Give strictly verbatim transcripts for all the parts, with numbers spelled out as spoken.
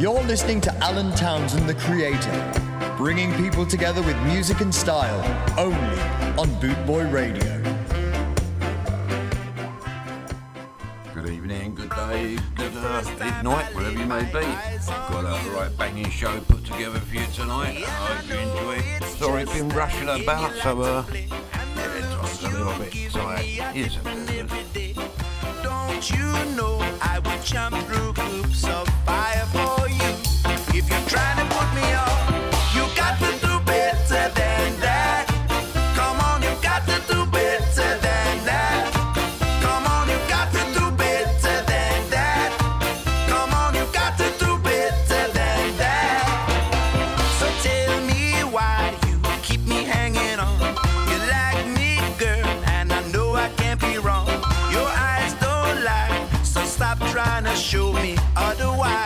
You're listening to Alan Townsend, the creator, bringing people together with music and style, only on Boot Boy Radio. Good evening, good day, good uh, midnight, wherever you may be. Got a right banging show put together for you tonight. I hope you enjoy it. Sorry, I've been rushing about, so uh, yeah, time's a little bit tight. Here's a bit. Don't you know I would jump through groups of fire for you? If you're trying to put me off, you got to do better than that. Come on, you got to do better than that. Come on, you got to do better than that. Come on, you got to do better than that. So tell me why you keep me hanging on. You like me, girl, and I know I can't be wrong. Your eyes don't lie, so stop trying to show me otherwise.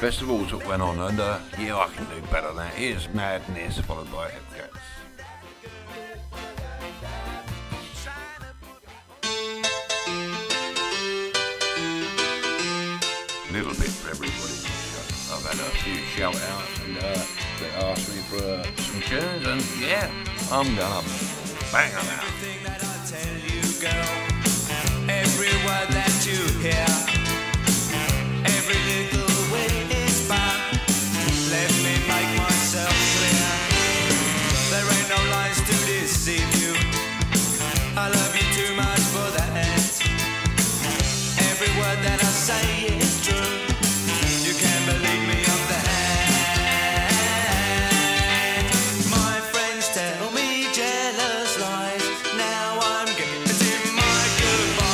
Festivals that went on, and uh, yeah, I can do better than that. Here's Madness, followed by Hepcats. A little bit for everybody. I've had a few shout outs, and uh, they asked me for uh, some tunes, and yeah, I'm gonna bang them out. Everything that I tell you, girl, every word that you hear, every little let me make myself clear. There ain't no lies to deceive you. I love you too much for that. Every word that I say is true. You can believe me on the hand. My friends tell me jealous lies. Now I'm getting my goodbye.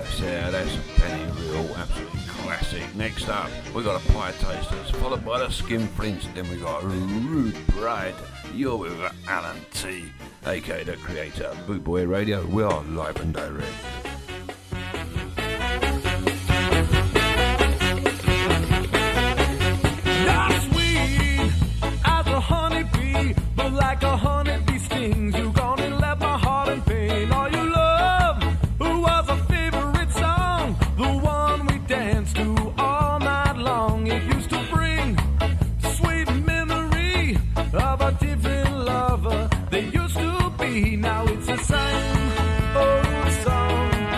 that's yeah, that's a penny real, absolutely classic. Next up, we got a Pie Tasters, followed by the Skin Flints, then we got Rude Bride. You're with Alan T, aka the creator of Boot Boy Radio. We are live and direct. Now it's a song, oh song.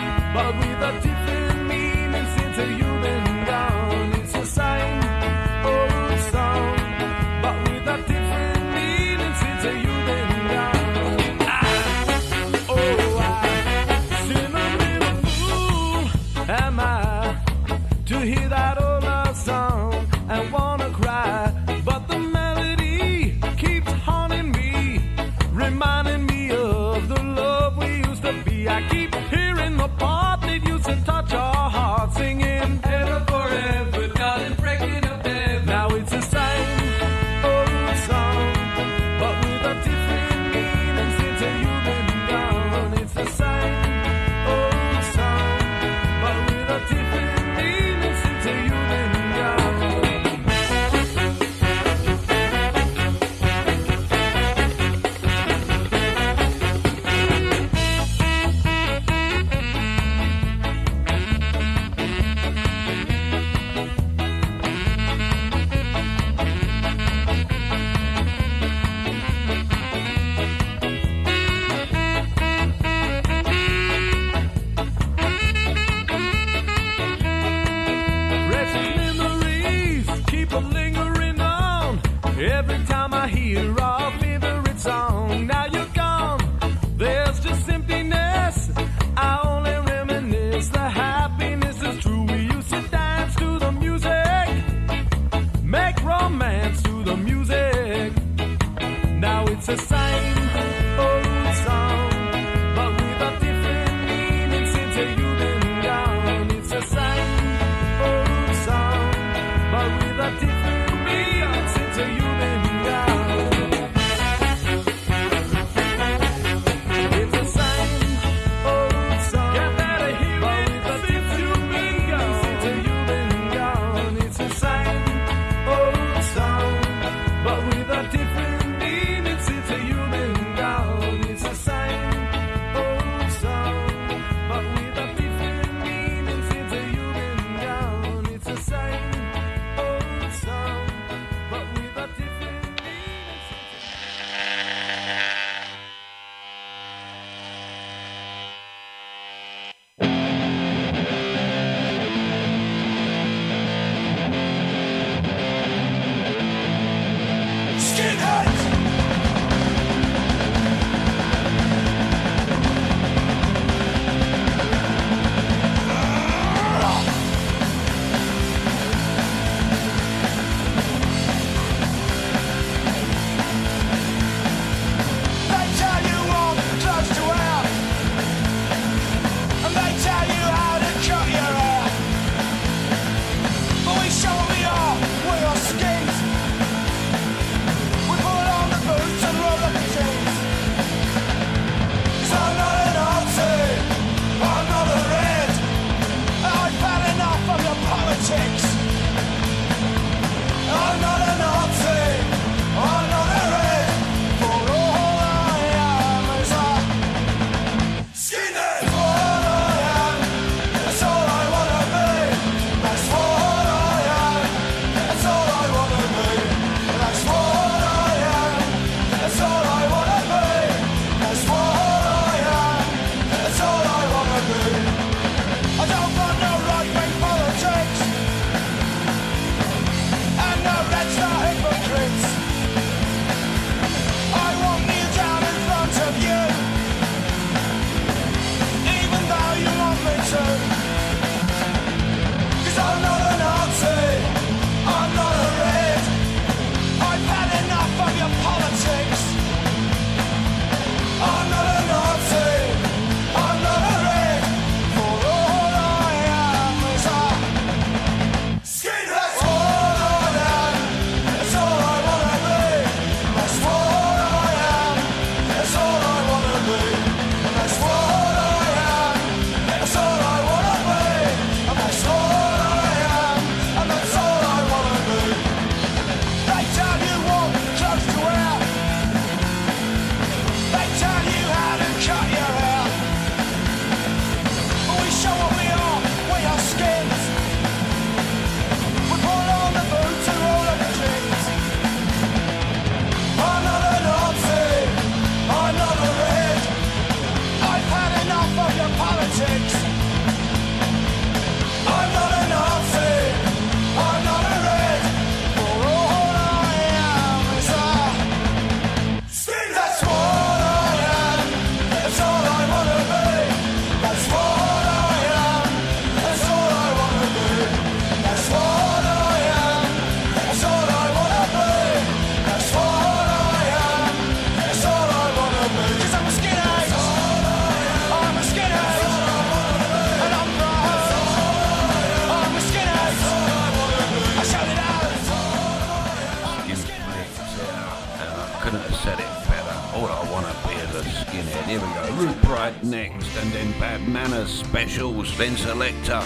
Scarmouth, and then Bad Manners, Special, Spencer Lecter,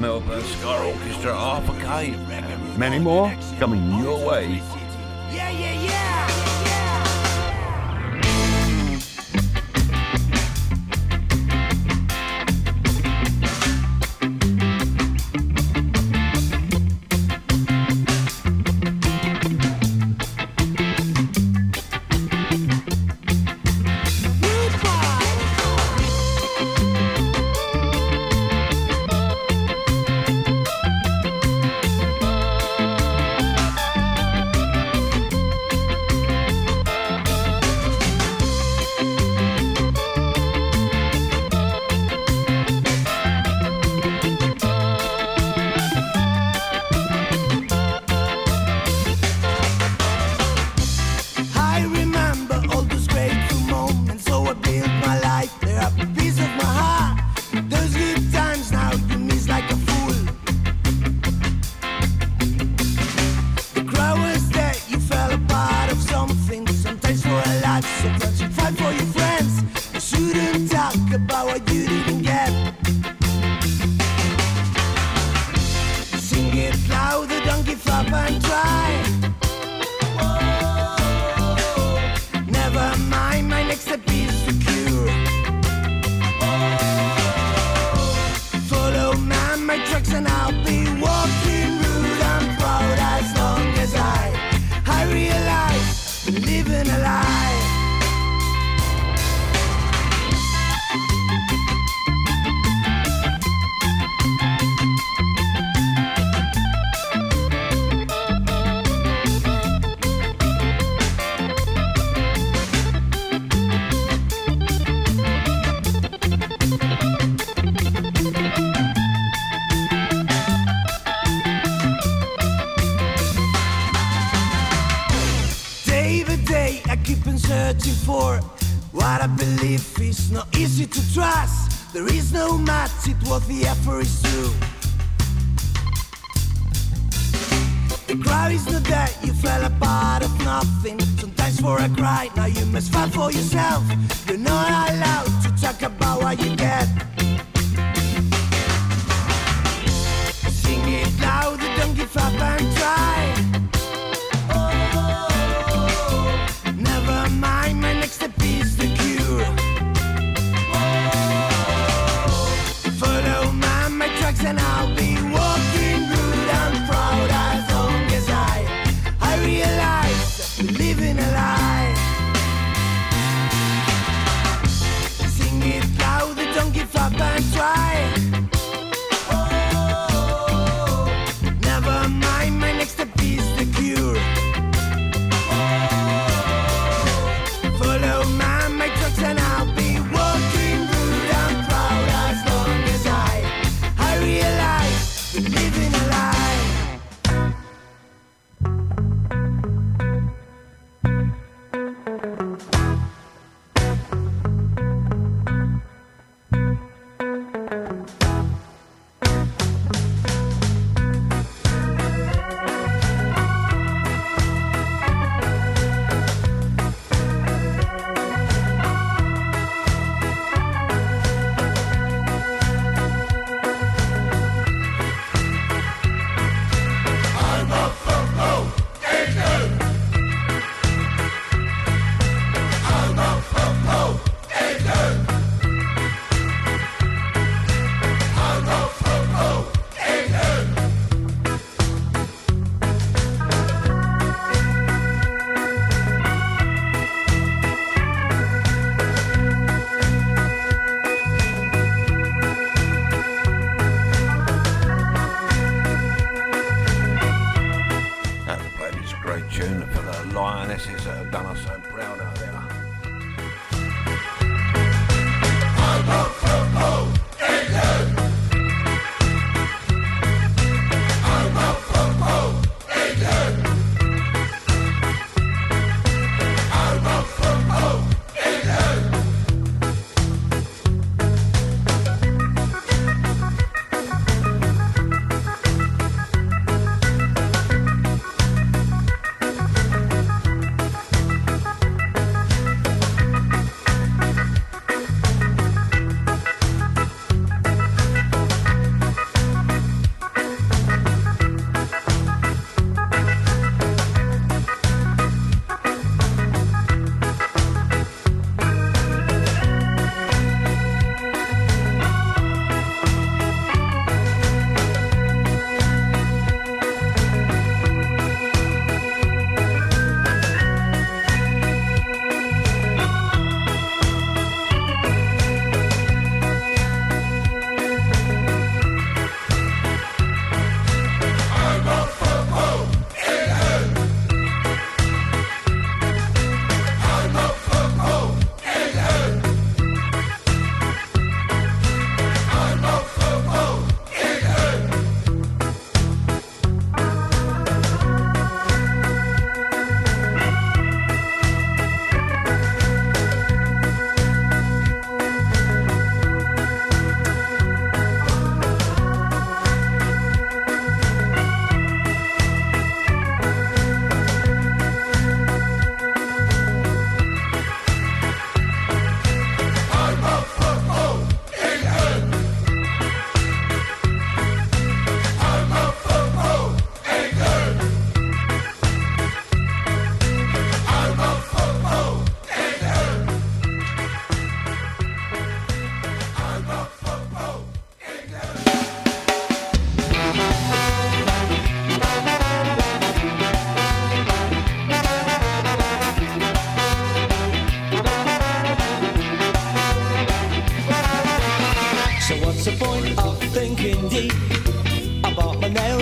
Melbourne, Sky Orchestra, Alpha Cave. Many more coming your way. Yeah, yeah, yeah!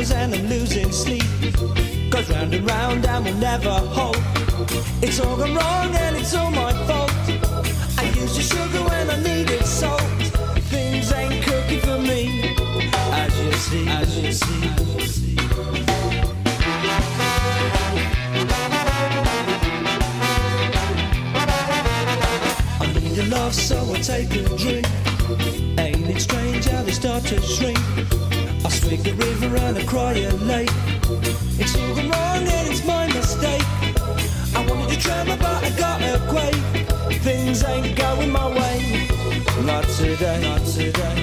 tears and I'm losing sleep. Goes round and round and will never hold. It's all gone wrong and it's all my fault. I use the sugar when I needed salt. Things ain't cooking for me, as you see, as you see, as you see. I need a love, so I take a drink. Ain't it strange how they start to shrink? I swig the river and I cry a lake. It's all gone wrong and it's my mistake. I wanted to travel but I got a quake. Things ain't going my way. Not today, not today.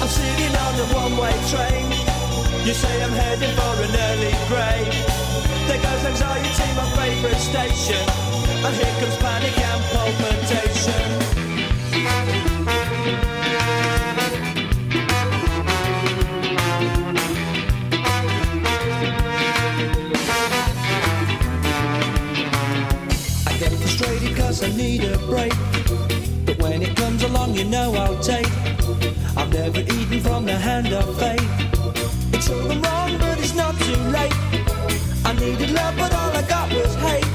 I'm sitting on a one-way train. You say I'm heading for an early grave. There goes anxiety, my favourite station. And here comes panic and palpitation. I need a break, but when it comes along, you know I'll take. I've never eaten from the hand of fate. It's all gone wrong, but it's not too late. I needed love, but all I got was hate.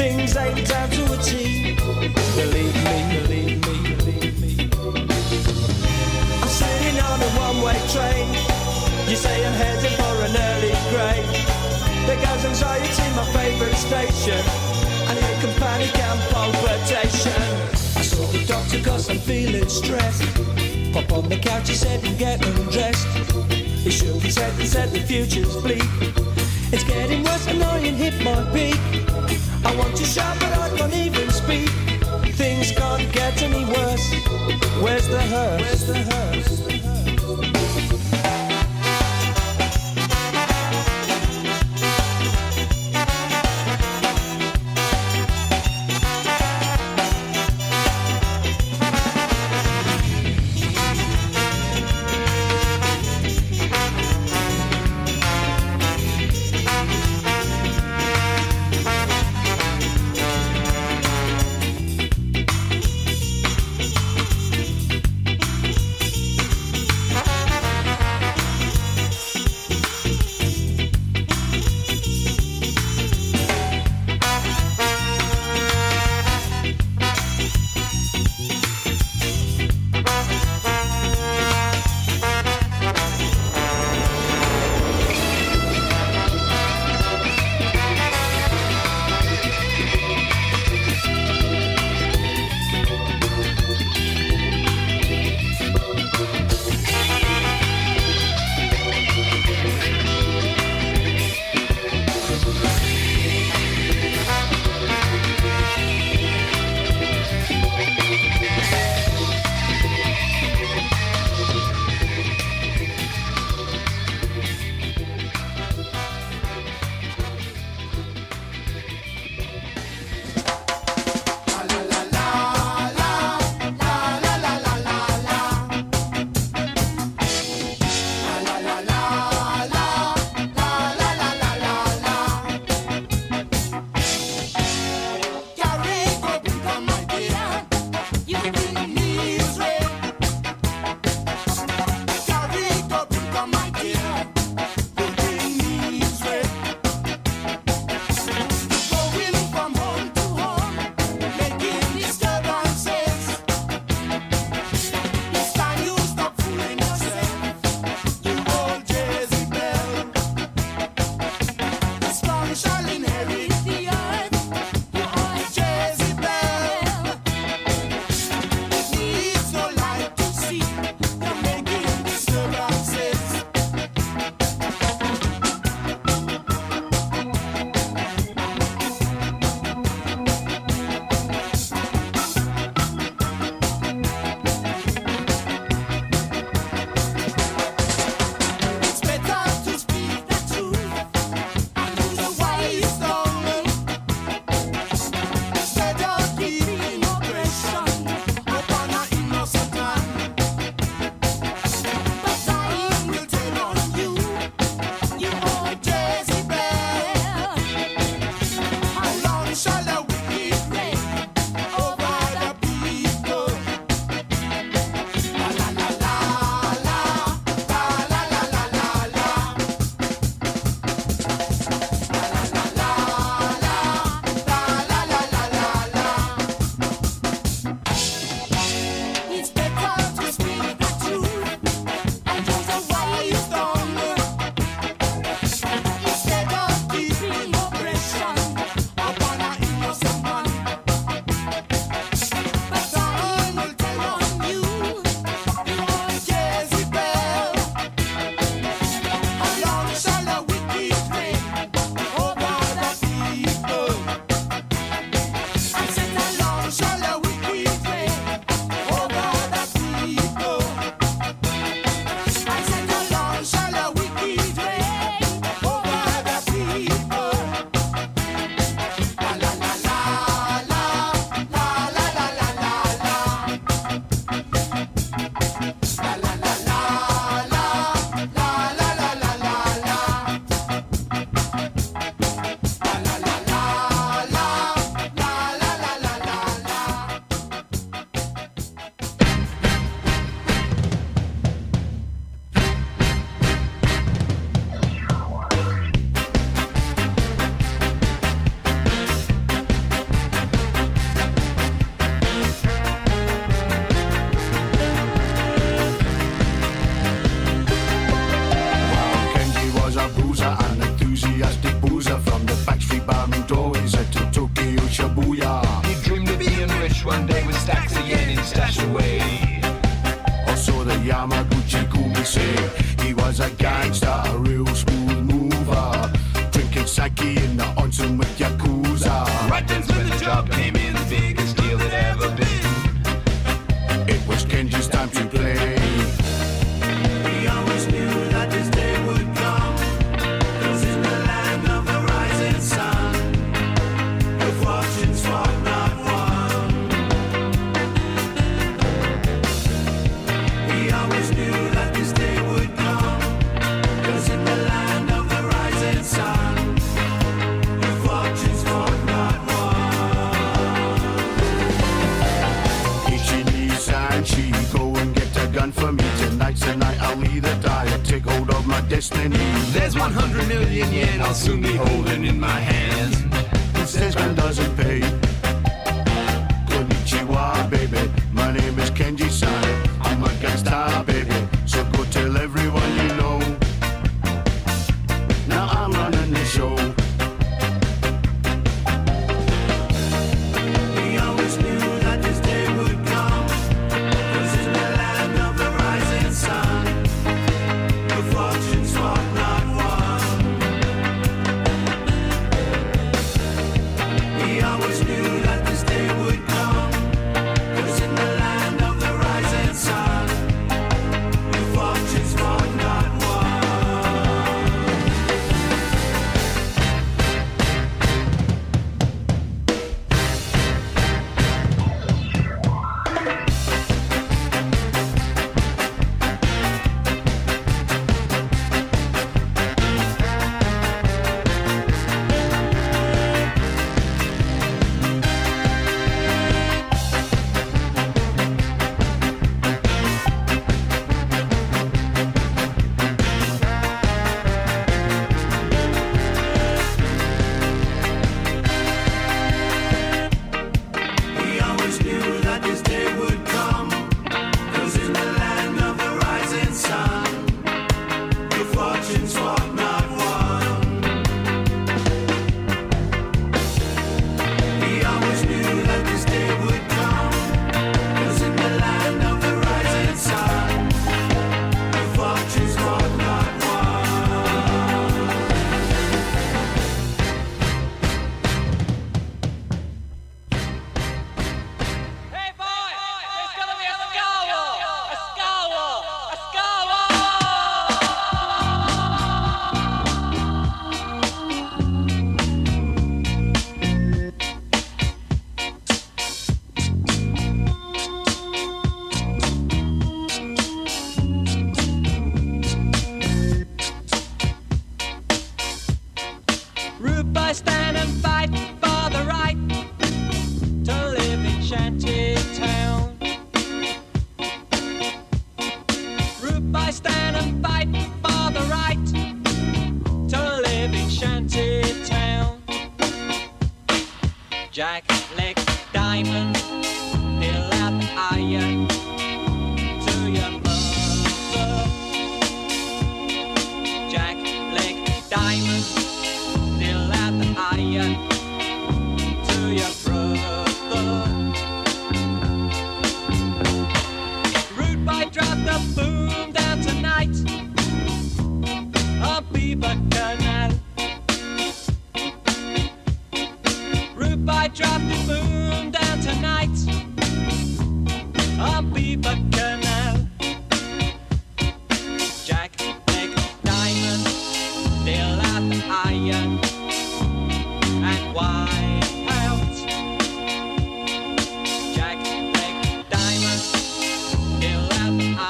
Things ain't down to a T. Believe me, believe me, believe me. I'm sitting on a one-way train. You say I'm heading for an early grave. There goes anxiety, my favourite station. And here comes panic and palpitation. I saw the doctor cause I'm feeling stressed. Pop on the couch, he said, and get undressed. He shook his head and said the future's bleak. It's getting worse and I ain't hit my peak. I want to shout but I can't even speak. Things can't get any worse. Where's the hearse? Where's the hearse?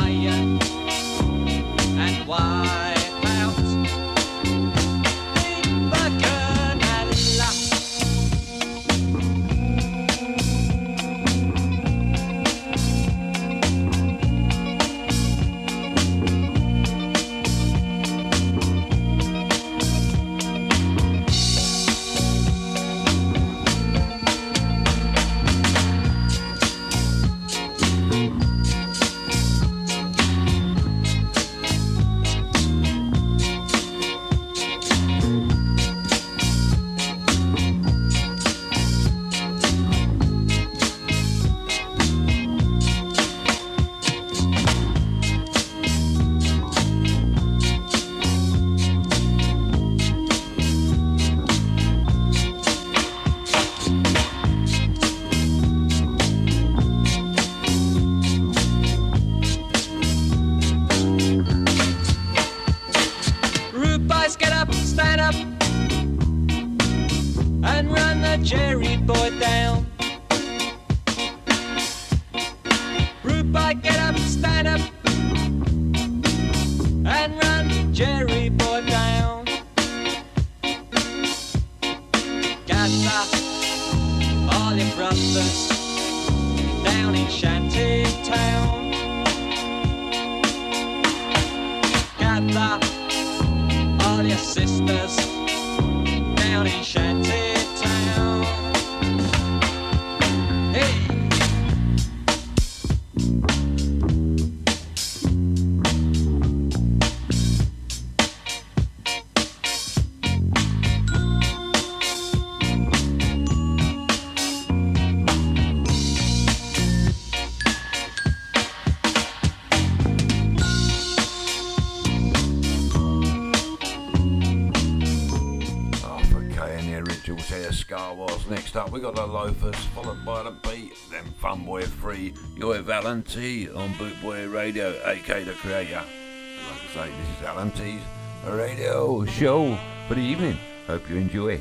I that Jerry boy down. Rude boy, get up, stand up, and run Jerry boy down. Gather all your brothers down in shanty town. Gather all your sisters down in shanty town. Hey. We got the Loafers, followed by the Beat, then Fun Boy Three. You're with Alan T on Boot Boy Radio, aka The Creator. Like I say, this is Alan T's radio show for the evening. Hope you enjoy.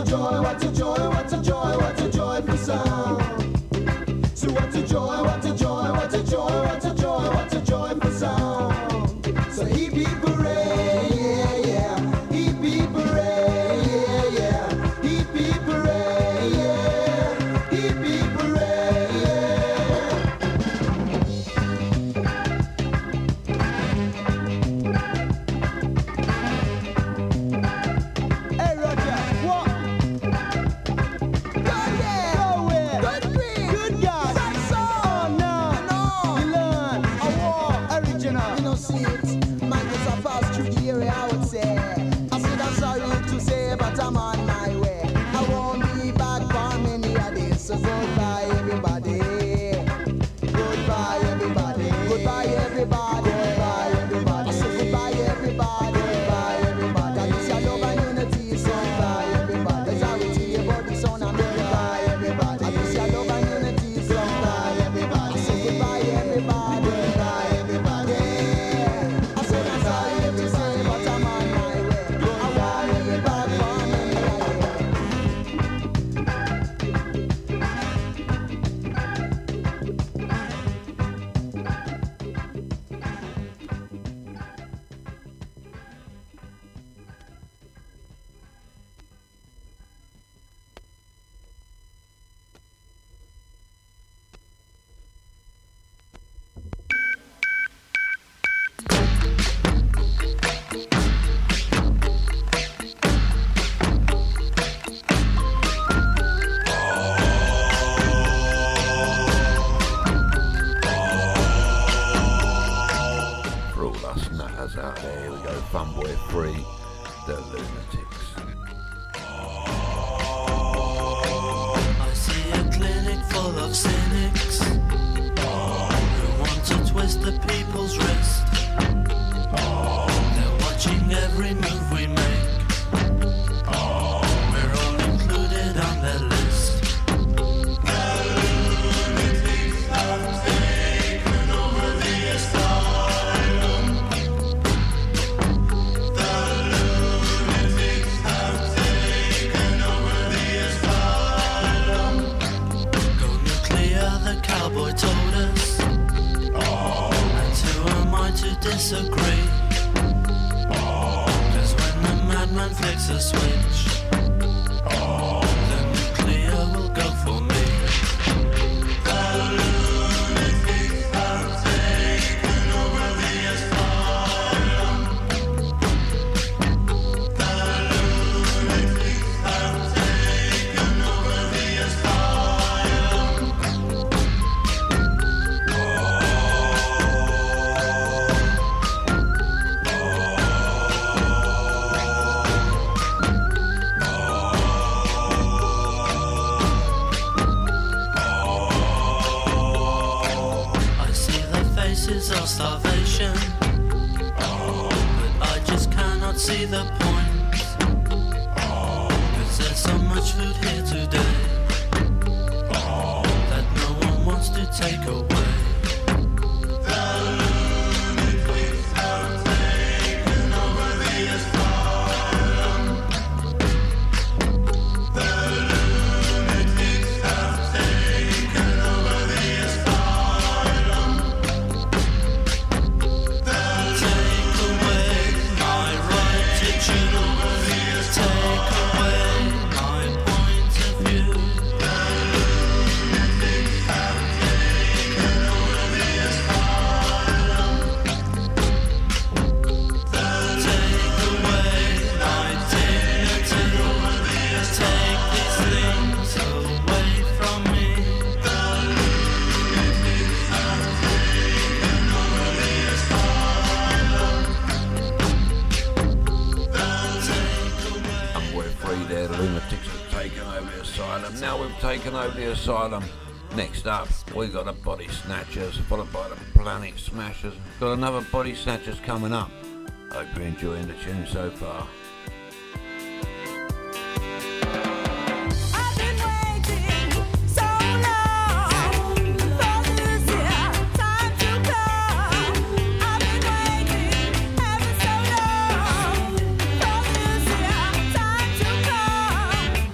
what a joy, what a joy, what a joy, what a joyful sound. So what a joy, what a joy, what a joy, what a joy, what a joyful sound. So he be parade, yeah, yeah, he be parade, yeah, yeah, he be parade, yeah, he be parade, yeah. Hey Roger, what? Go there, go where? Good thing, good guy, say so. Oh no, no, you learn, a war, original. You know, see it, man goes a fast through the area, I would say. I said I'm sorry to say, but I'm on my way. I won't be back for many a day, so goodbye everybody. Goodbye everybody. Goodbye everybody. Goodbye everybody. I said goodbye everybody. Goodbye everybody. That is your love and unity, so goodbye everybody. That's how we hear about the sound and goodbye everybody. That is your love and unity, so goodbye everybody. I said goodbye everybody. Goodbye everybody. I said I'm sorry to say, but I'm on my way. I won't be back for many a day. For all us nutters out there, here we go, Fun Boy Three, The Lunatics. I see a clinic full of cynics who want to twist the people's wrist. They're watching every move we make. We're all included on their list. Go nuclear, the cowboy told us. And who am I to disagree? Cause when the madman flicks a switch, the nuclear will go for me. I see the faces of starvation, but I just cannot see the point. Cause there's so much food here today that no one wants to take away. Take away my right to choose. Take away my point of view. Take away my dignity. Take these things away from me. Fun Boy Three there, The Lunatics have taken over the asylum. Now we've taken over the asylum. Next up, we've got the Body Snatchers, followed by the Planet Smashers. Got another Body Snatchers coming up. Hope you're enjoying the tune so far. I've been waiting so long for this time to come. I've been waiting ever so long for this time to come.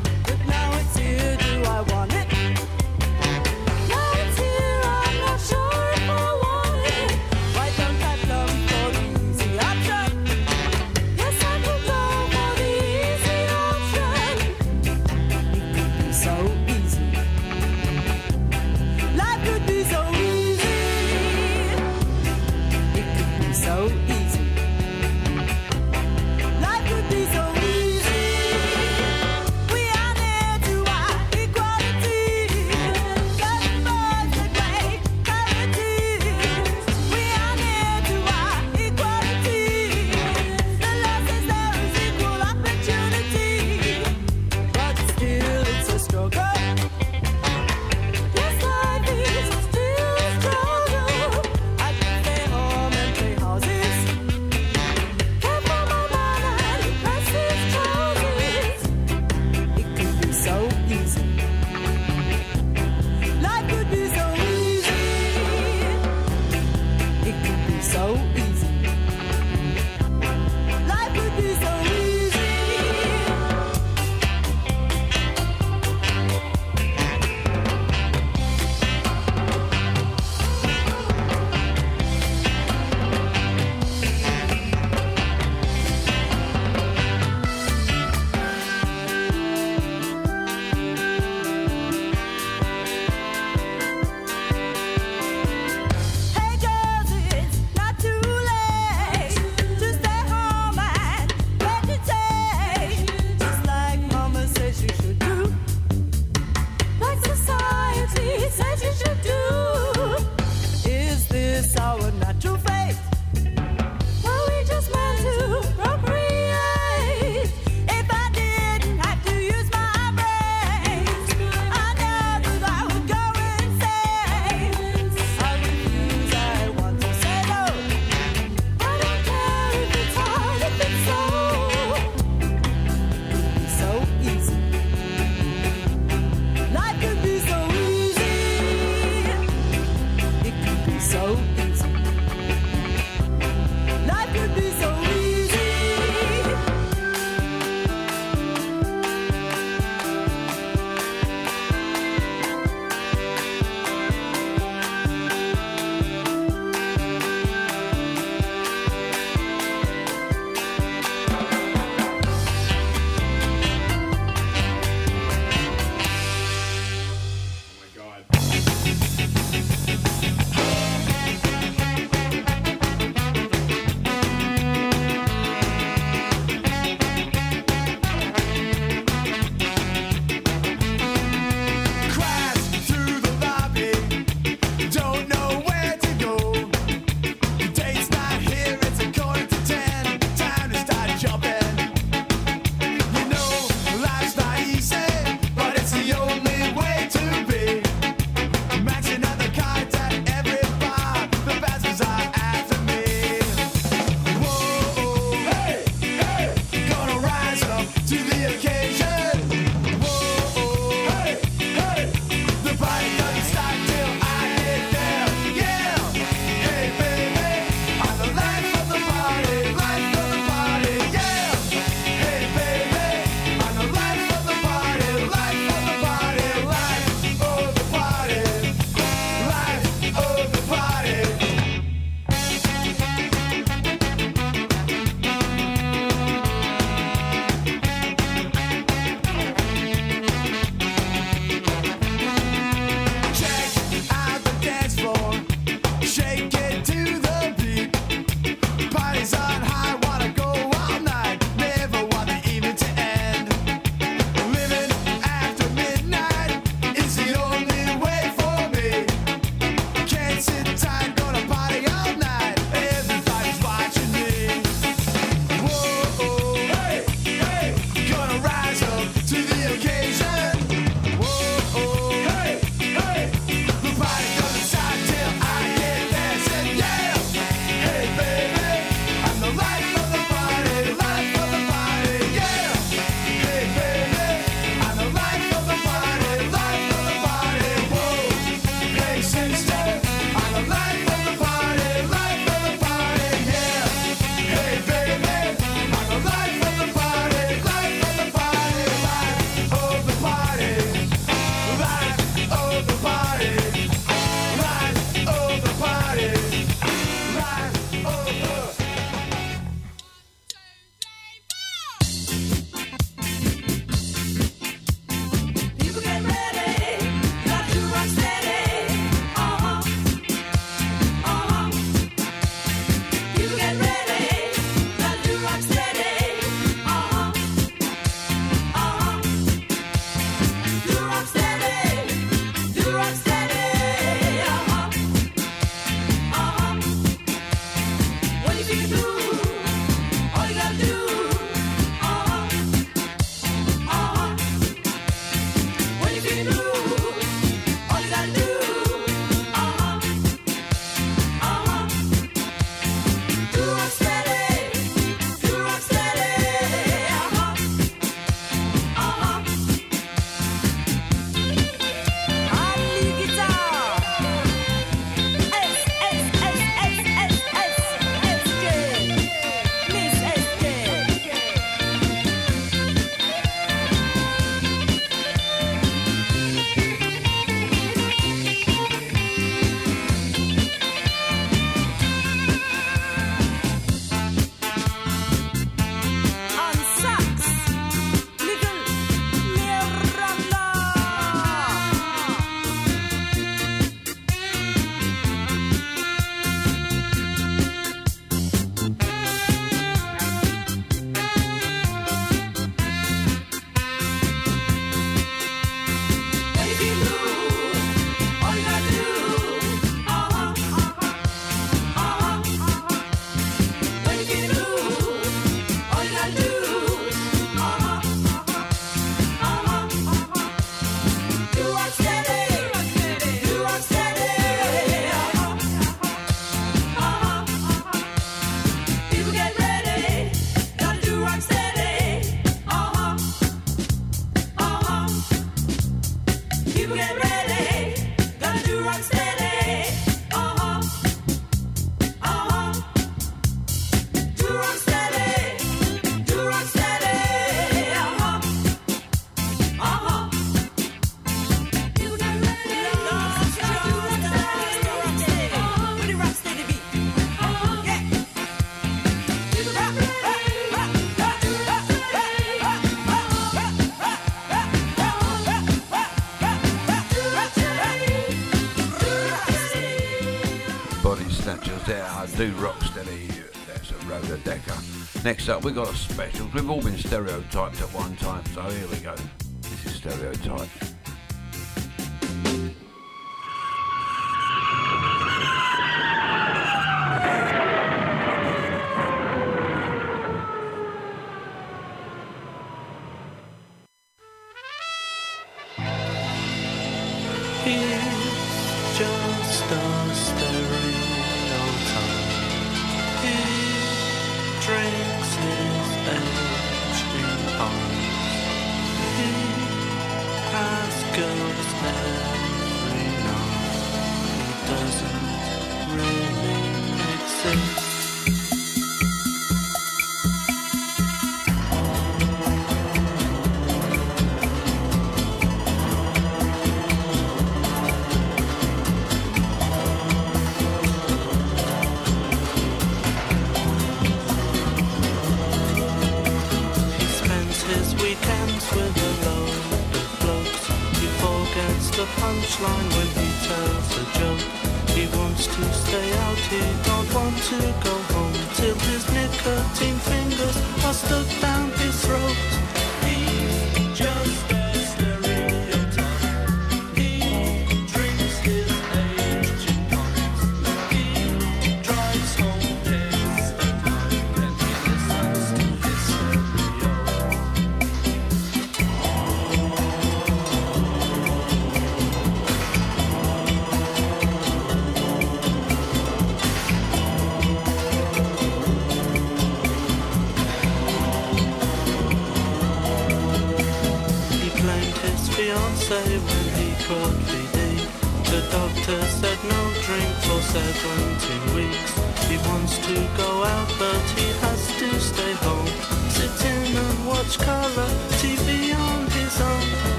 Snatchers there, I do rock steady, that's a Rodeo Decker. Next up we got a specials, we've all been stereotyped at one time, so here we go, this is Stereotype.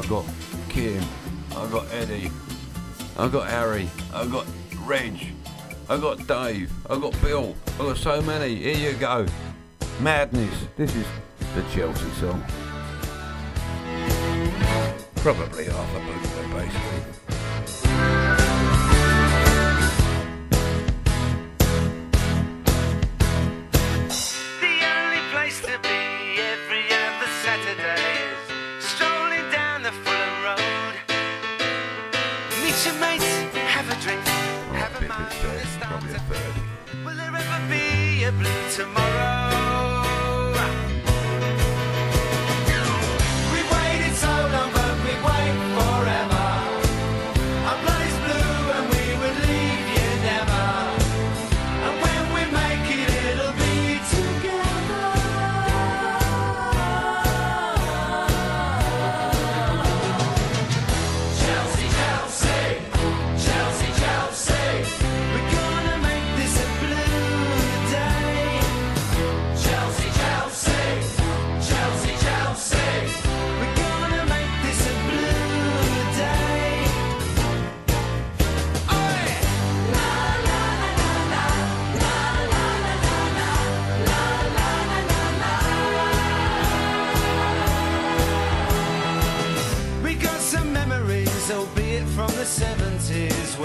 I've got Kim, I've got Eddie, I've got Harry, I've got Reg, I've got Dave, I've got Bill, I've got so many, here you go, madness, this is the Chelsea song, probably half a bootleg basically.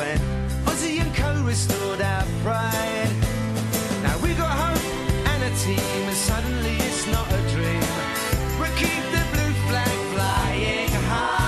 when Ozzy and Co restored our pride. Now we got hope and a team, and suddenly it's not a dream. We keep the blue flag flying high.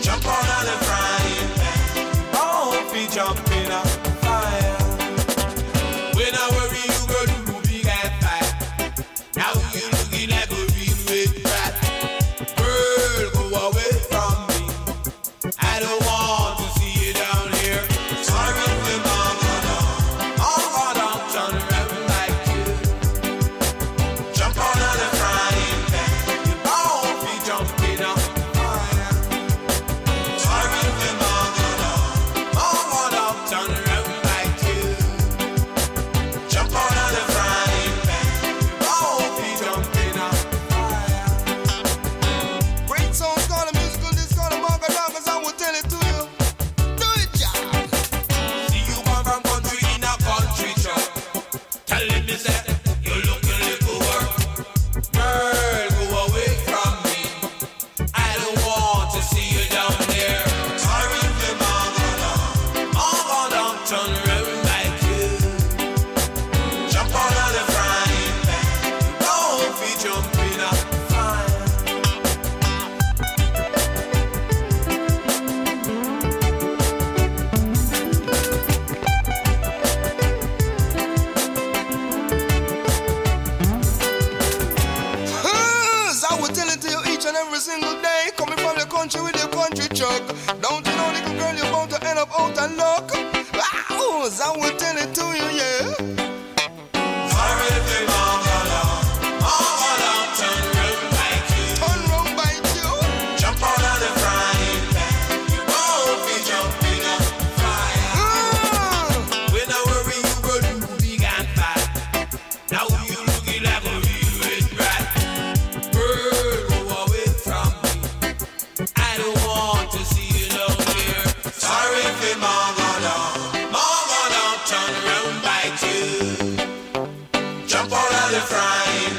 Jump on out of the frying pan.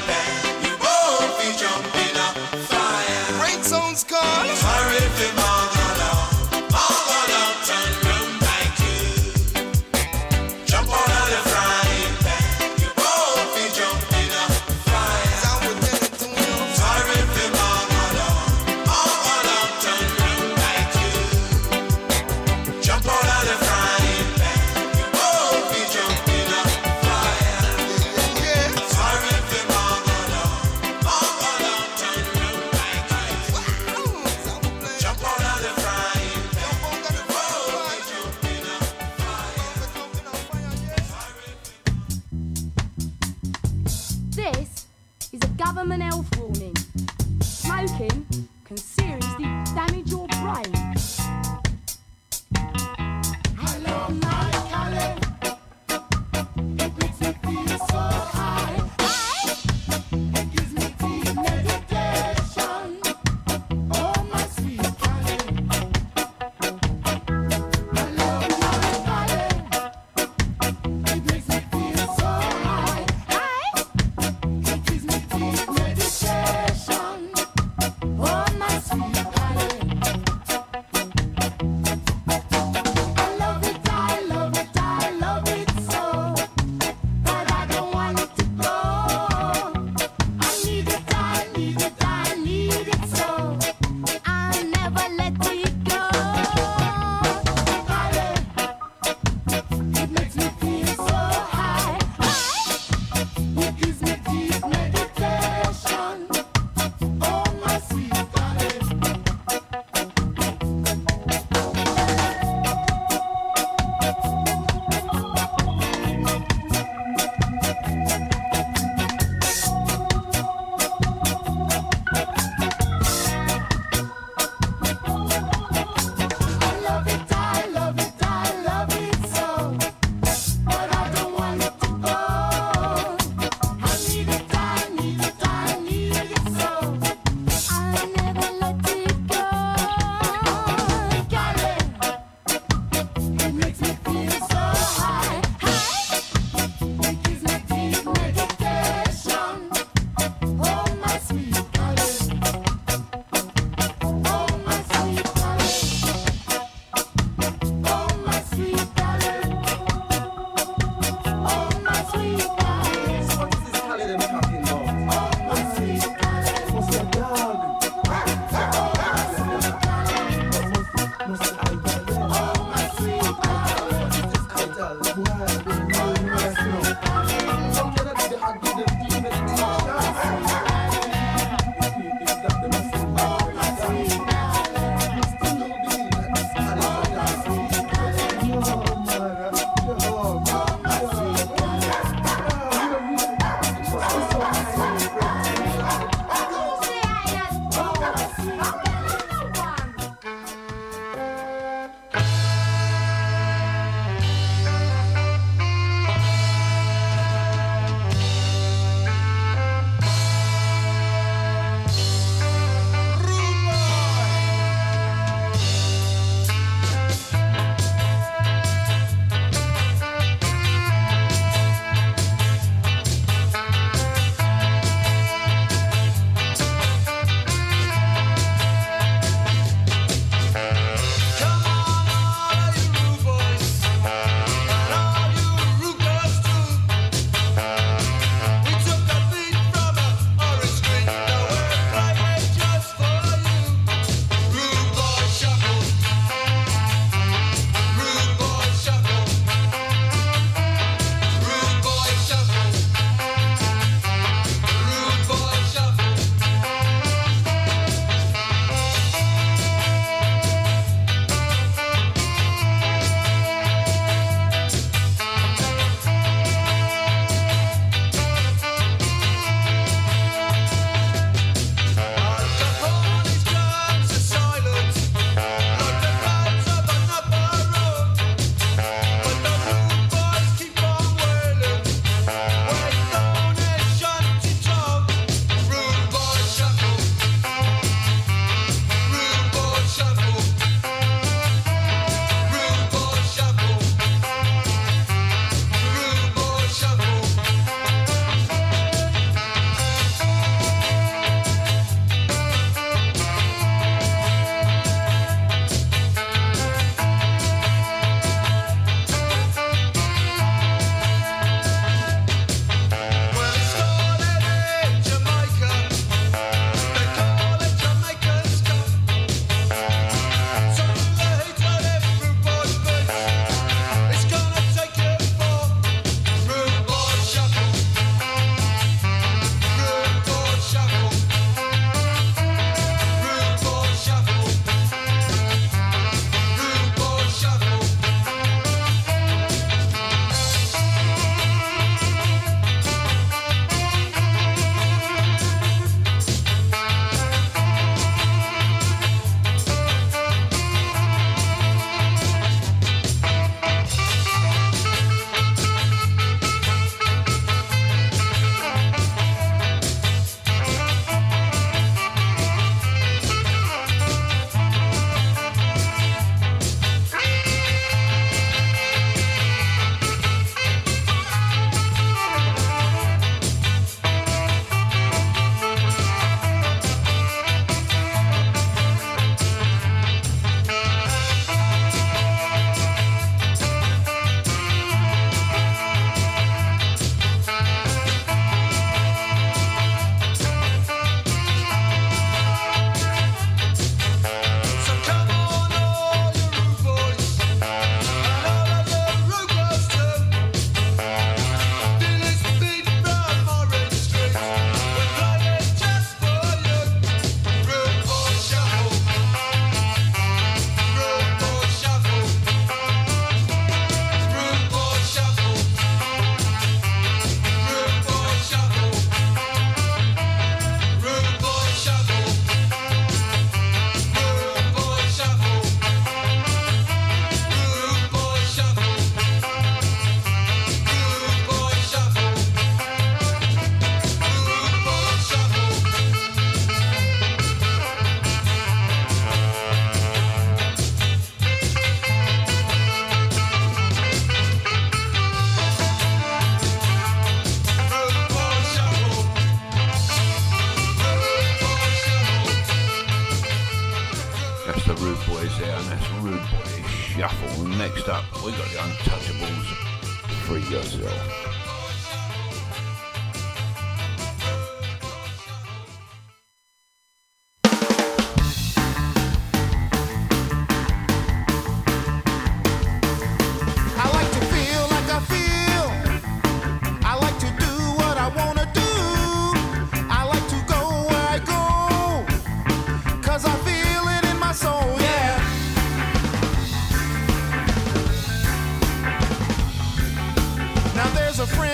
A friend.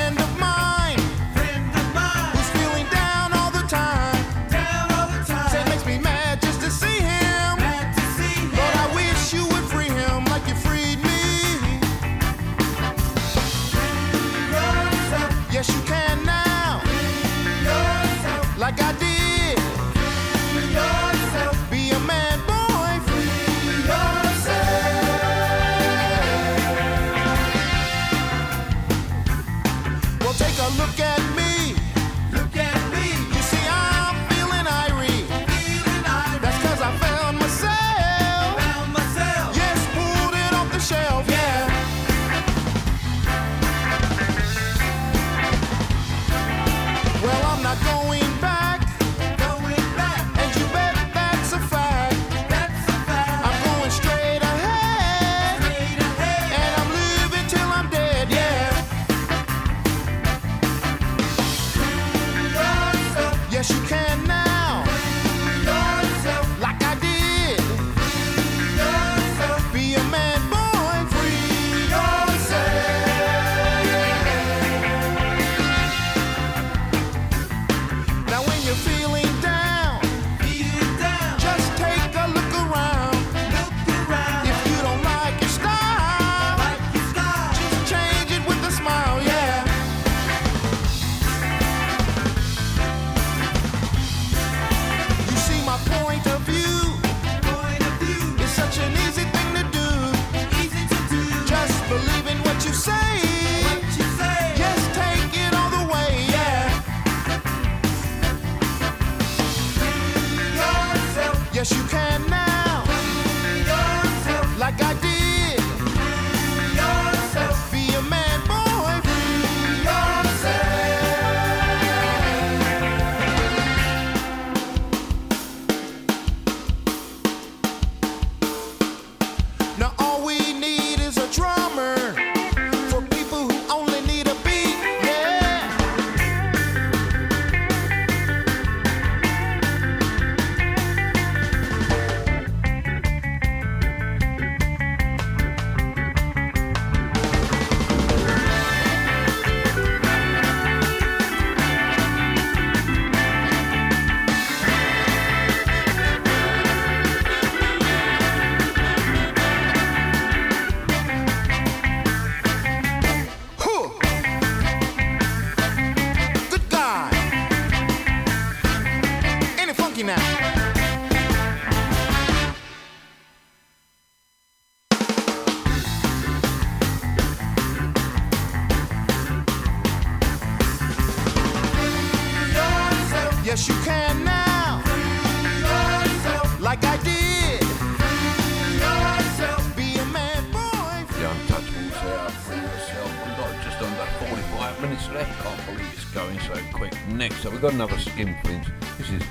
I can't believe it's going so quick. Next up, we've got another skinflint. This is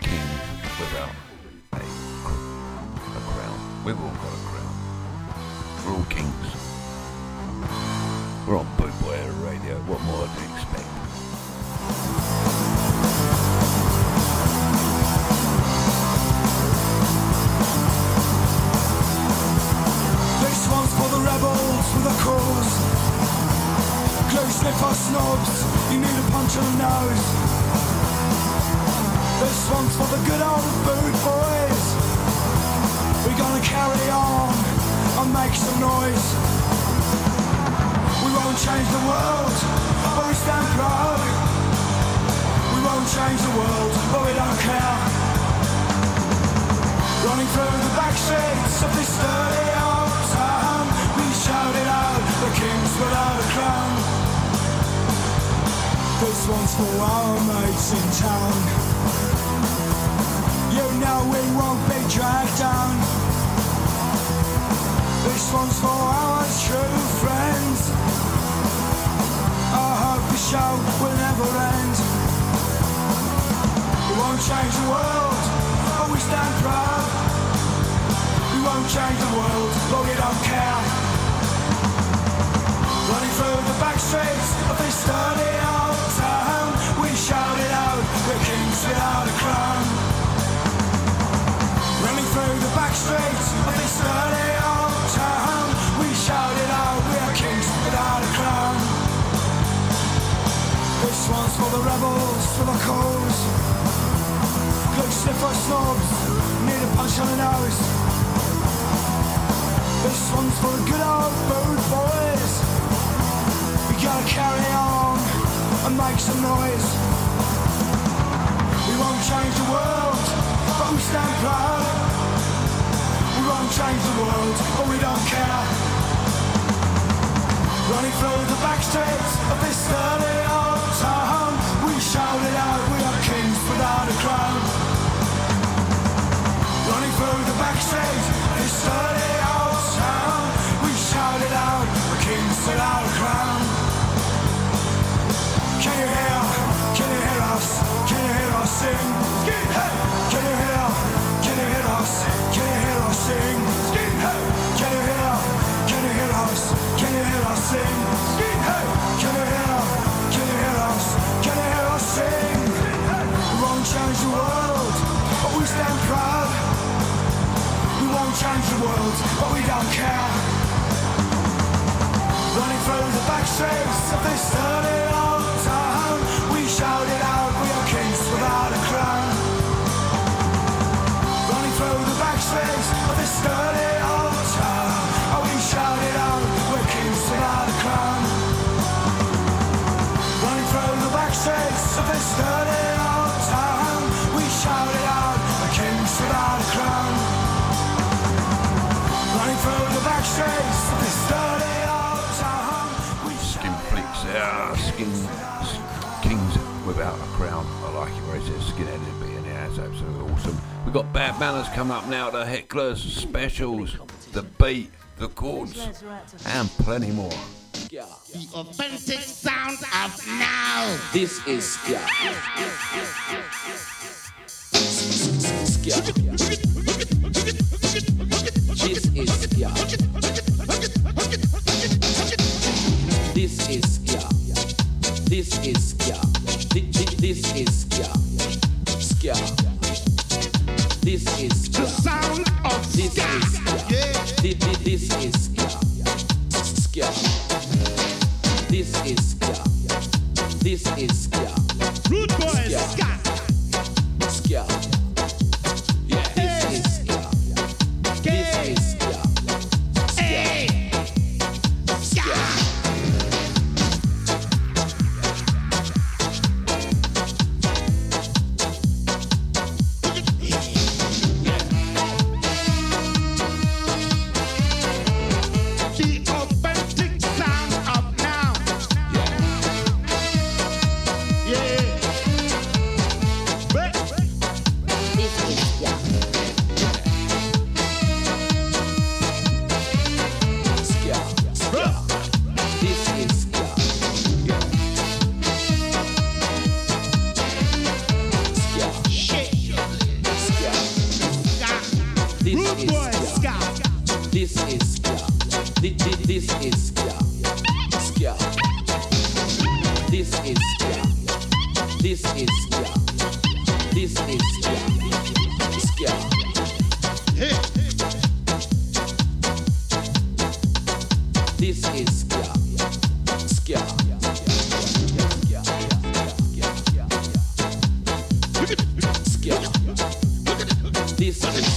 Kings Without a, a Crown. We've all got a crown. We're all kings. We're on Boot Boy Radio. What more do you expect? For the rebels with a cause, glow stiff for snobs, you need a punch on the nose. This one's for the good old boot boys. We're gonna carry on and make some noise. We won't change the world, but we stand proud. We won't change the world, but we don't care. Running through the back streets of this dirty old town, shouted out, the kings without a crown. This one's for our mates in town. You know we won't be dragged down. This one's for our true friends. I hope the show will never end. We won't change the world, but we stand proud. We won't change the world, but we don't care. Running through the back streets of this dirty old town, we shouted out, we're kings without a crown. Running through the back streets of this dirty old town, we shouted out, we're kings without a crown. This one's for the rebels, for the cause. Good sniffer snobs, need a punch on the nose. This one's for the good old boot boys. Gotta carry on and make some noise. We won't change the world, but we stand proud. We won't change the world, but we don't care. Running through the back streets of this dirty old town, we shouted out, we are kings without a crown. Running through the back streets of this dirty old town, we shouted out, we're kings without a crown. Can you hear? Can you hear us? Can you hear us sing? Skin, hey! Can you hear? Can you hear us? Can you hear us sing? Skin, hey! Can you hear? Can you hear us? Can you hear us sing? Skin, hey! Can you hear? Can you hear us? Can you hear us sing? Skin, hey! We won't change the world, but we stand proud. We won't change the world, but we don't care. Running through the back streets of this dirty old town, we shouted out, we are kings without a crown. Running through the back streets of this dirty old town, oh, we shouted out, we're kings without a crown. Running through the back streets of this dirty old town, we shouted out, we're kings without a crown. Running through the back streets of this dirty old town. Uh, skin, kings without a crown. I like it where it says skinhead and being here. It's absolutely awesome. We've got Bad Manners coming up now, the Hecklers, Specials, The Beat, The Chords, and plenty more. Yeah. The authentic sound of now. This is Sky. This is Sky. This is This is ska. This is ska. Ska. This is ska. The sound of this ska. Is ska. Yeah. This is ska. Ska. This is ska. This is ska. Root boy ska. Ska. Yeah. This is ska. This is ska. This is ska. This is ska. This is ska. Ska. This is ska. This is ska. This is ska. Ska. This is ska. Ska. Ska. This is ska. Ska.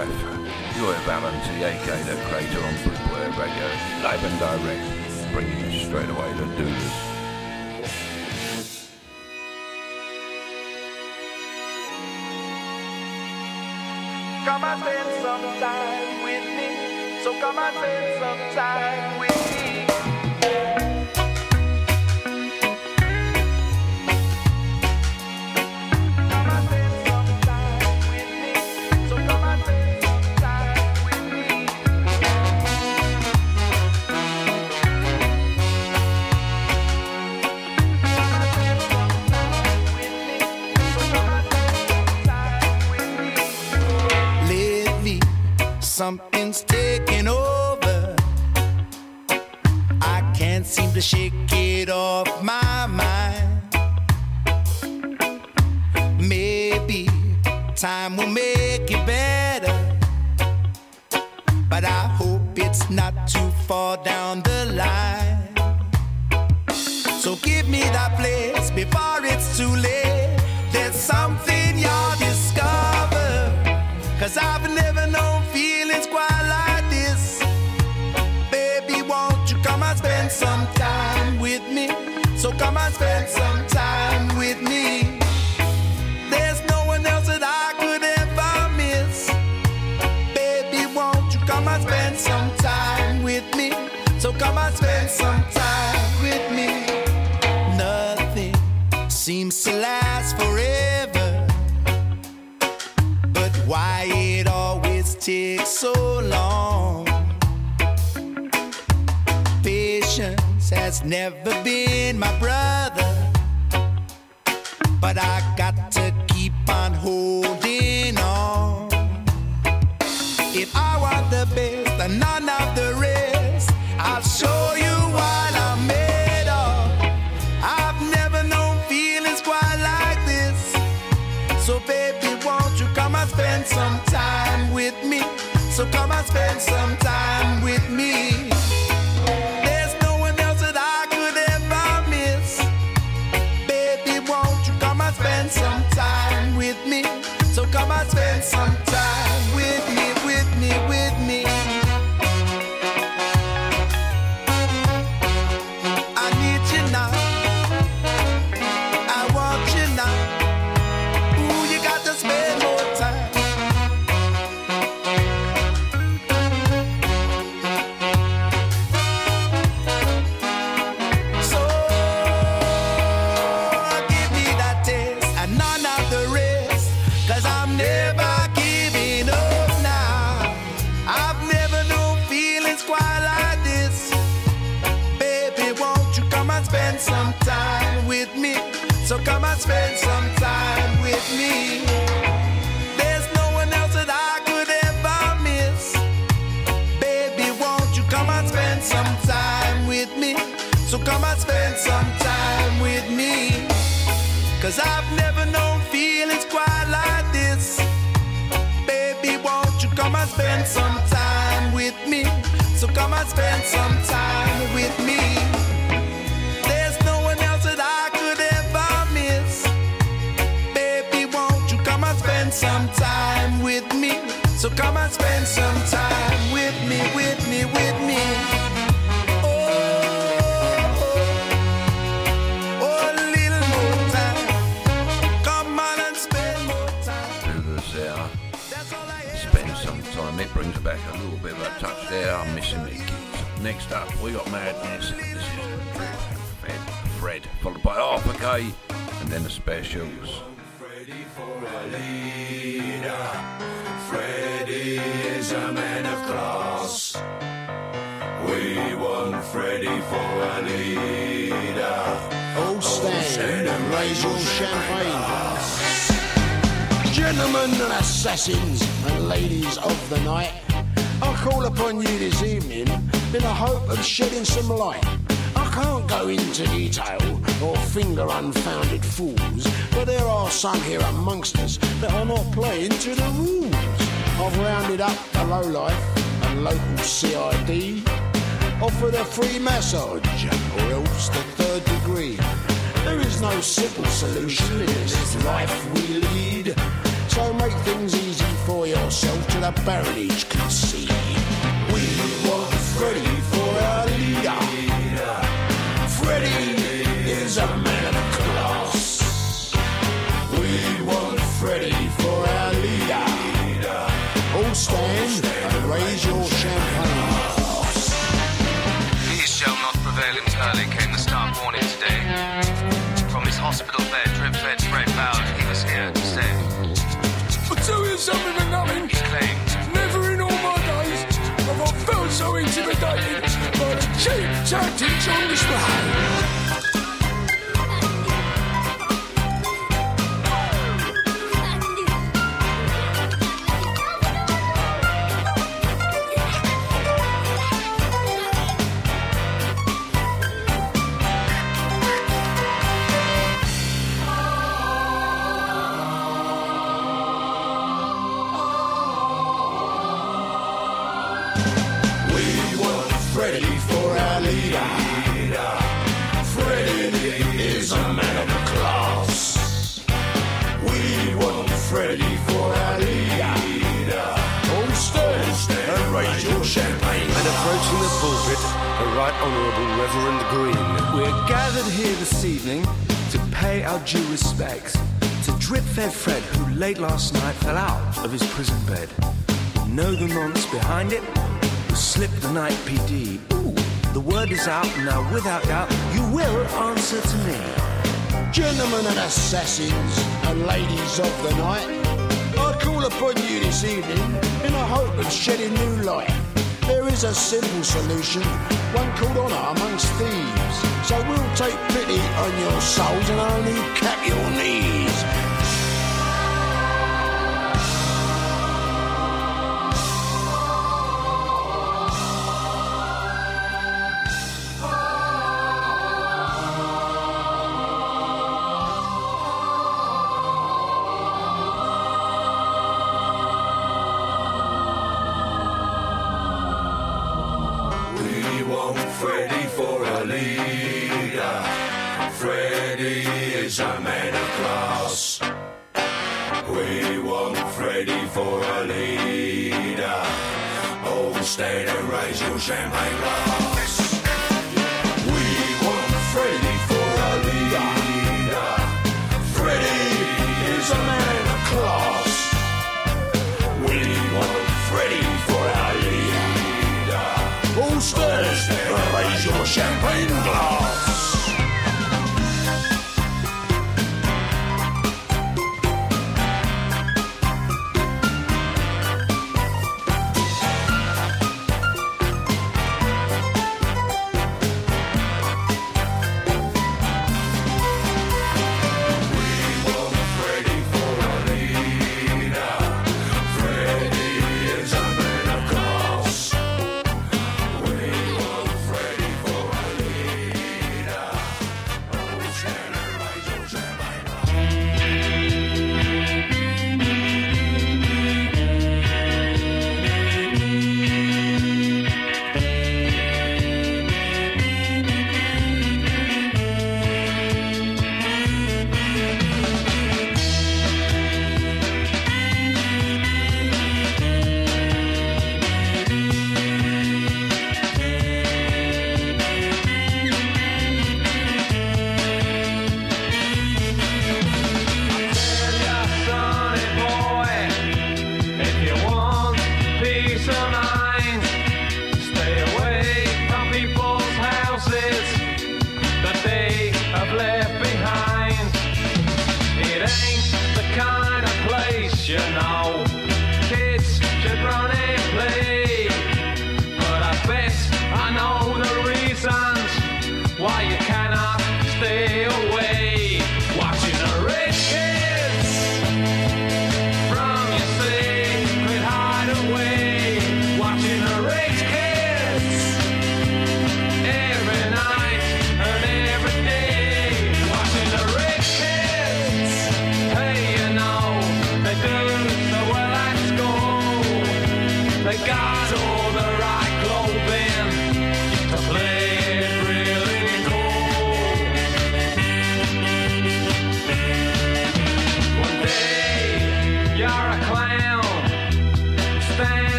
life. You're Alan T, aka the creator on Boot Boy Radio, live and direct, bringing you straight away to do this. Come and spend some time with me. So come and spend some time with me. Something's taking over. I can't seem to shake it off my mind. Maybe time will make it better, but I hope it's not too far down the line. So give me that place before it's too late. There's something you'll discover, 'cause I've never known feelings quite like this. Baby, won't you come and spend some time with me? So come and spend some time with me. There's no one else that I could ever miss. Baby, won't you come and spend some time with me? So come and spend some time with me. Nothing seems to last forever. Why it always takes so long? Patience has never been my brother, but I got to keep on holding on. If I want the best and none of the rest, I'll show you what I'm made of. I've never known feelings quite like this. So baby, spend some time with me. So come and spend some time with me. There's no one else that I could ever miss. Baby, won't you come and spend some time with me? So come and spend some time with me, with me, with me. I need you now. I want you now. Ooh, you got to spend more. Some time with me, so come and spend some time with me. There's no one else that I could ever miss. Baby, won't you come and spend some time with me? So come and spend some time with me. 'Cause I've never known feelings quite like this. Baby, won't you come and spend some time with me? So come and spend some time with me. Some time with me, so come and spend some time with me, with me, with me. Oh, oh, oh, a little more time. Come on and spend more time. Do this hour. Spend some time. It brings back a little bit of a touch there. I'm missing the kids. Next up, we got Madness. This is Fred, Fred, followed by Alpha Cave, and then the Specials. Freddy for a leader. Freddy is a man of class. We want Freddy for a leader. All stand and raise your champagne glass. Gentlemen and assassins and ladies of the night, I call upon you this evening in the hope of shedding some light. I can't go into detail or finger unfounded fools, but there are some here amongst us that are not playing to the rules. I've rounded up the lowlife and local C I D, offered a free massage or else the third degree. There is no simple solution in this life we lead, so make things easy for yourself till our baronage could see. We want Freddie for our leader. Freddie is a man of class. We want Freddie for our leader. All stand and raise your champagne. It shall not prevail entirely, came the stark warning today. From his hospital bed, drip-fed, spread-bowed, he was here to stay. For two years something and nothing, he claimed, never in all my days have I felt so intimidated by the cheap tactics on display. Last night fell out of his prison bed. Know the nonce behind it? Slip the night P D. Ooh, the word is out now. Without doubt, you will answer to me. Gentlemen and assassins and ladies of the night, I call upon you this evening in the hope of shedding new light. There is a simple solution, one called honour amongst thieves. So we'll take pity on your souls and only cap your knees.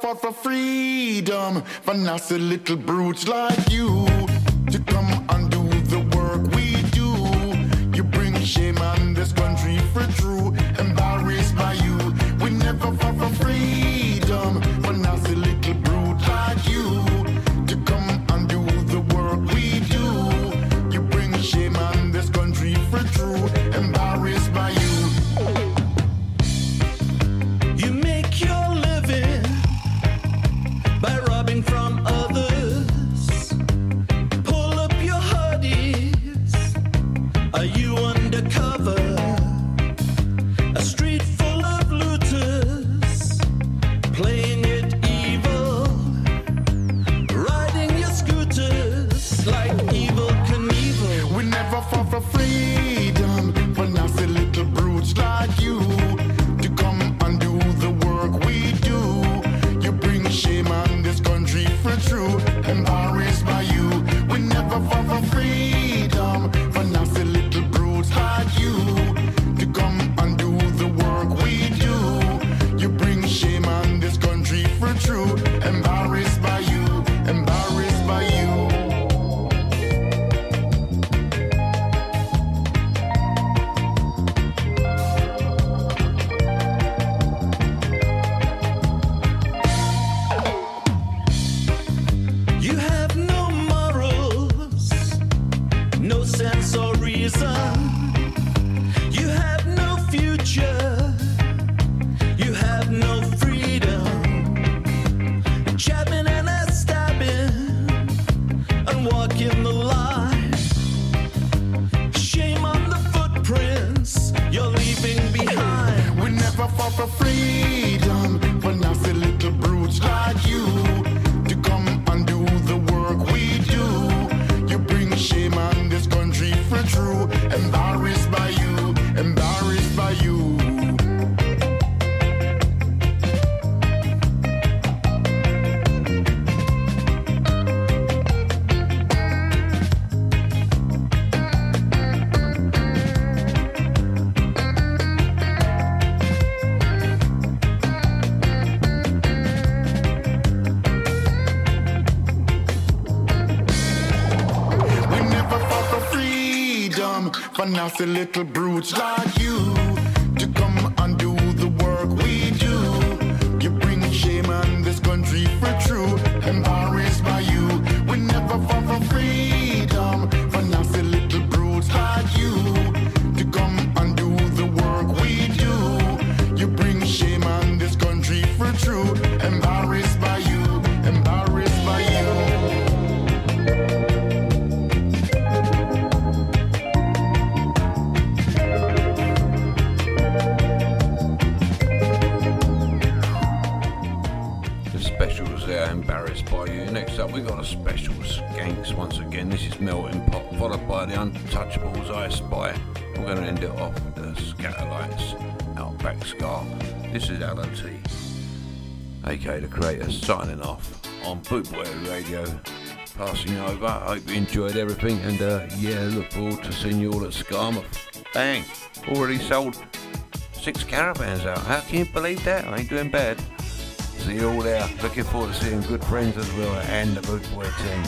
Fought for freedom for nasty little brutes like you to come undo the work we do. You bring shame on this country for true, embarrassed by you. We never fought for freedom for nasty little brutes like you to come undo the work we do. You bring shame on this country for true, embarrassed by you. Nasty little brutes like you to come undo the work we do. You bring shame on this country for true, embarrassed by you. We never fought for freedom for nasty little brutes like you to come undo the work we do. smell and pop, followed by the Untouchables' I Spy. We're going to end it off with the Scatterlights, Outback Scar. This is Alan T, aka The Creator, signing off on Boot Boy Radio. Passing over, I hope you enjoyed everything, and uh, yeah, look forward to seeing you all at Scarmouth. Bang, already sold six caravans out. How can you believe that? I ain't doing bad. See you all there. Looking forward to seeing good friends as well, and the Boot Boy team.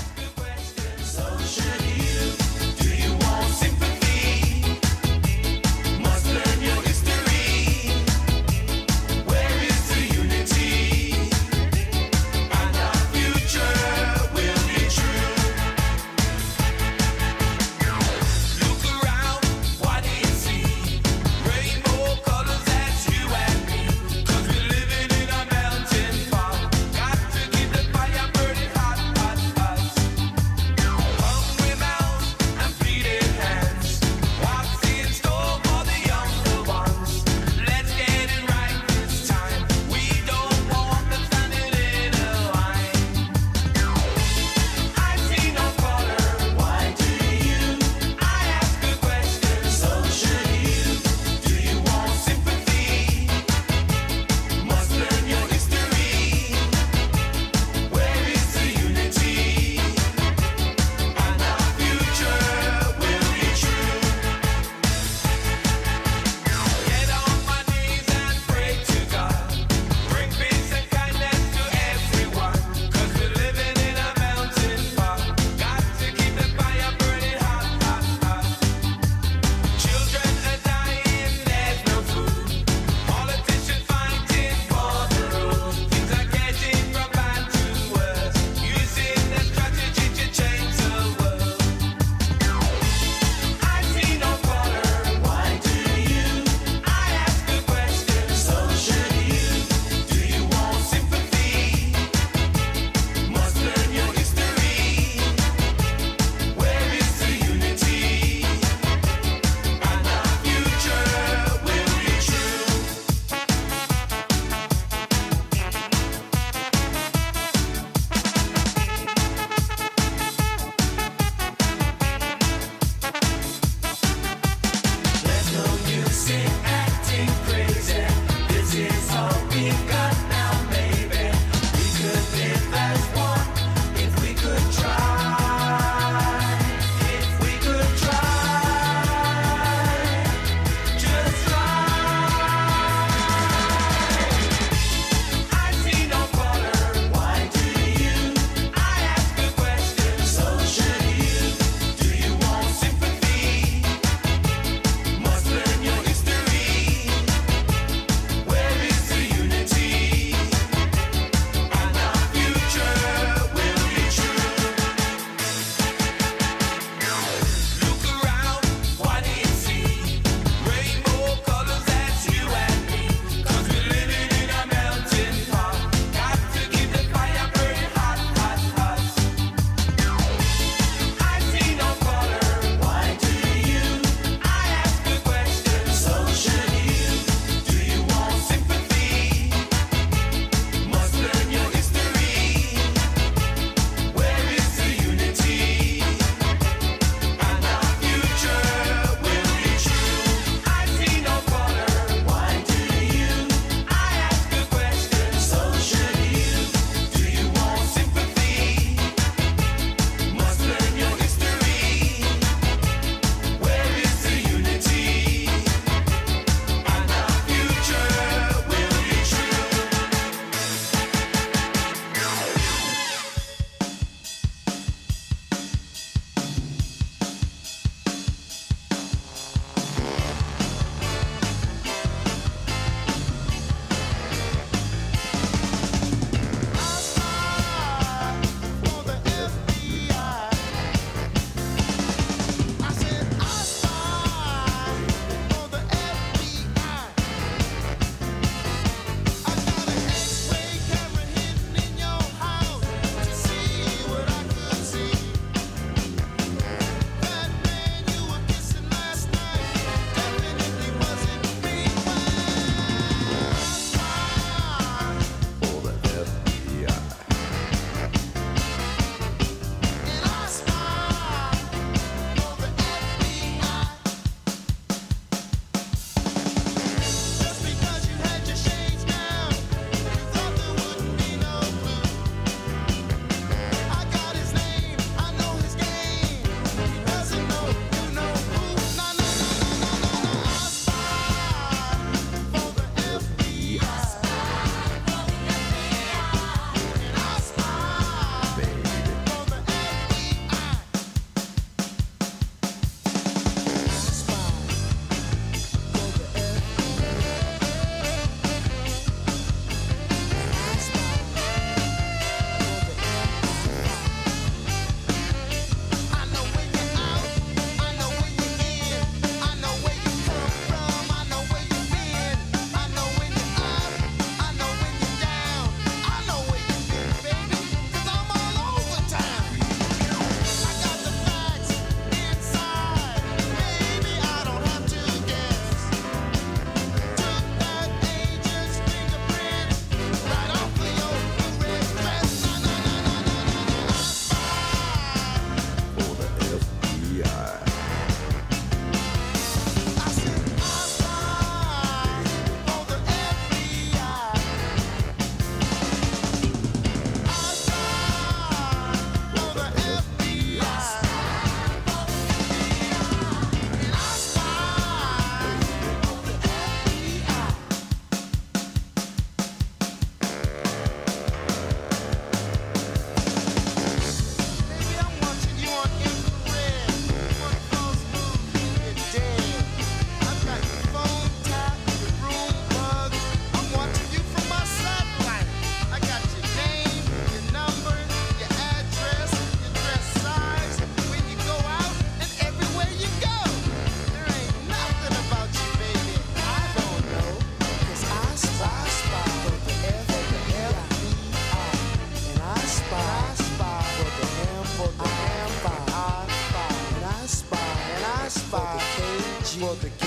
the K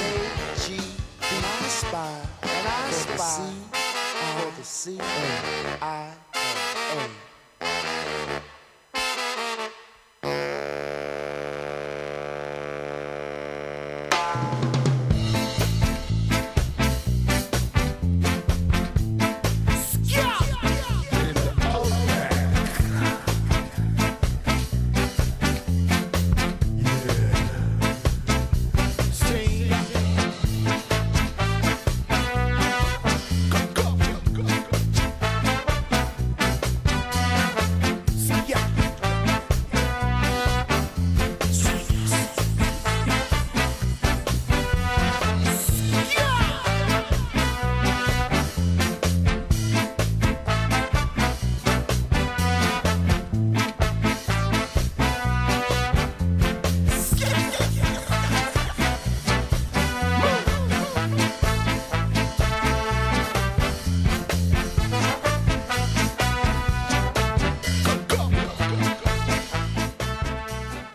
G B I spy, and I spy for the C I A. Thank you.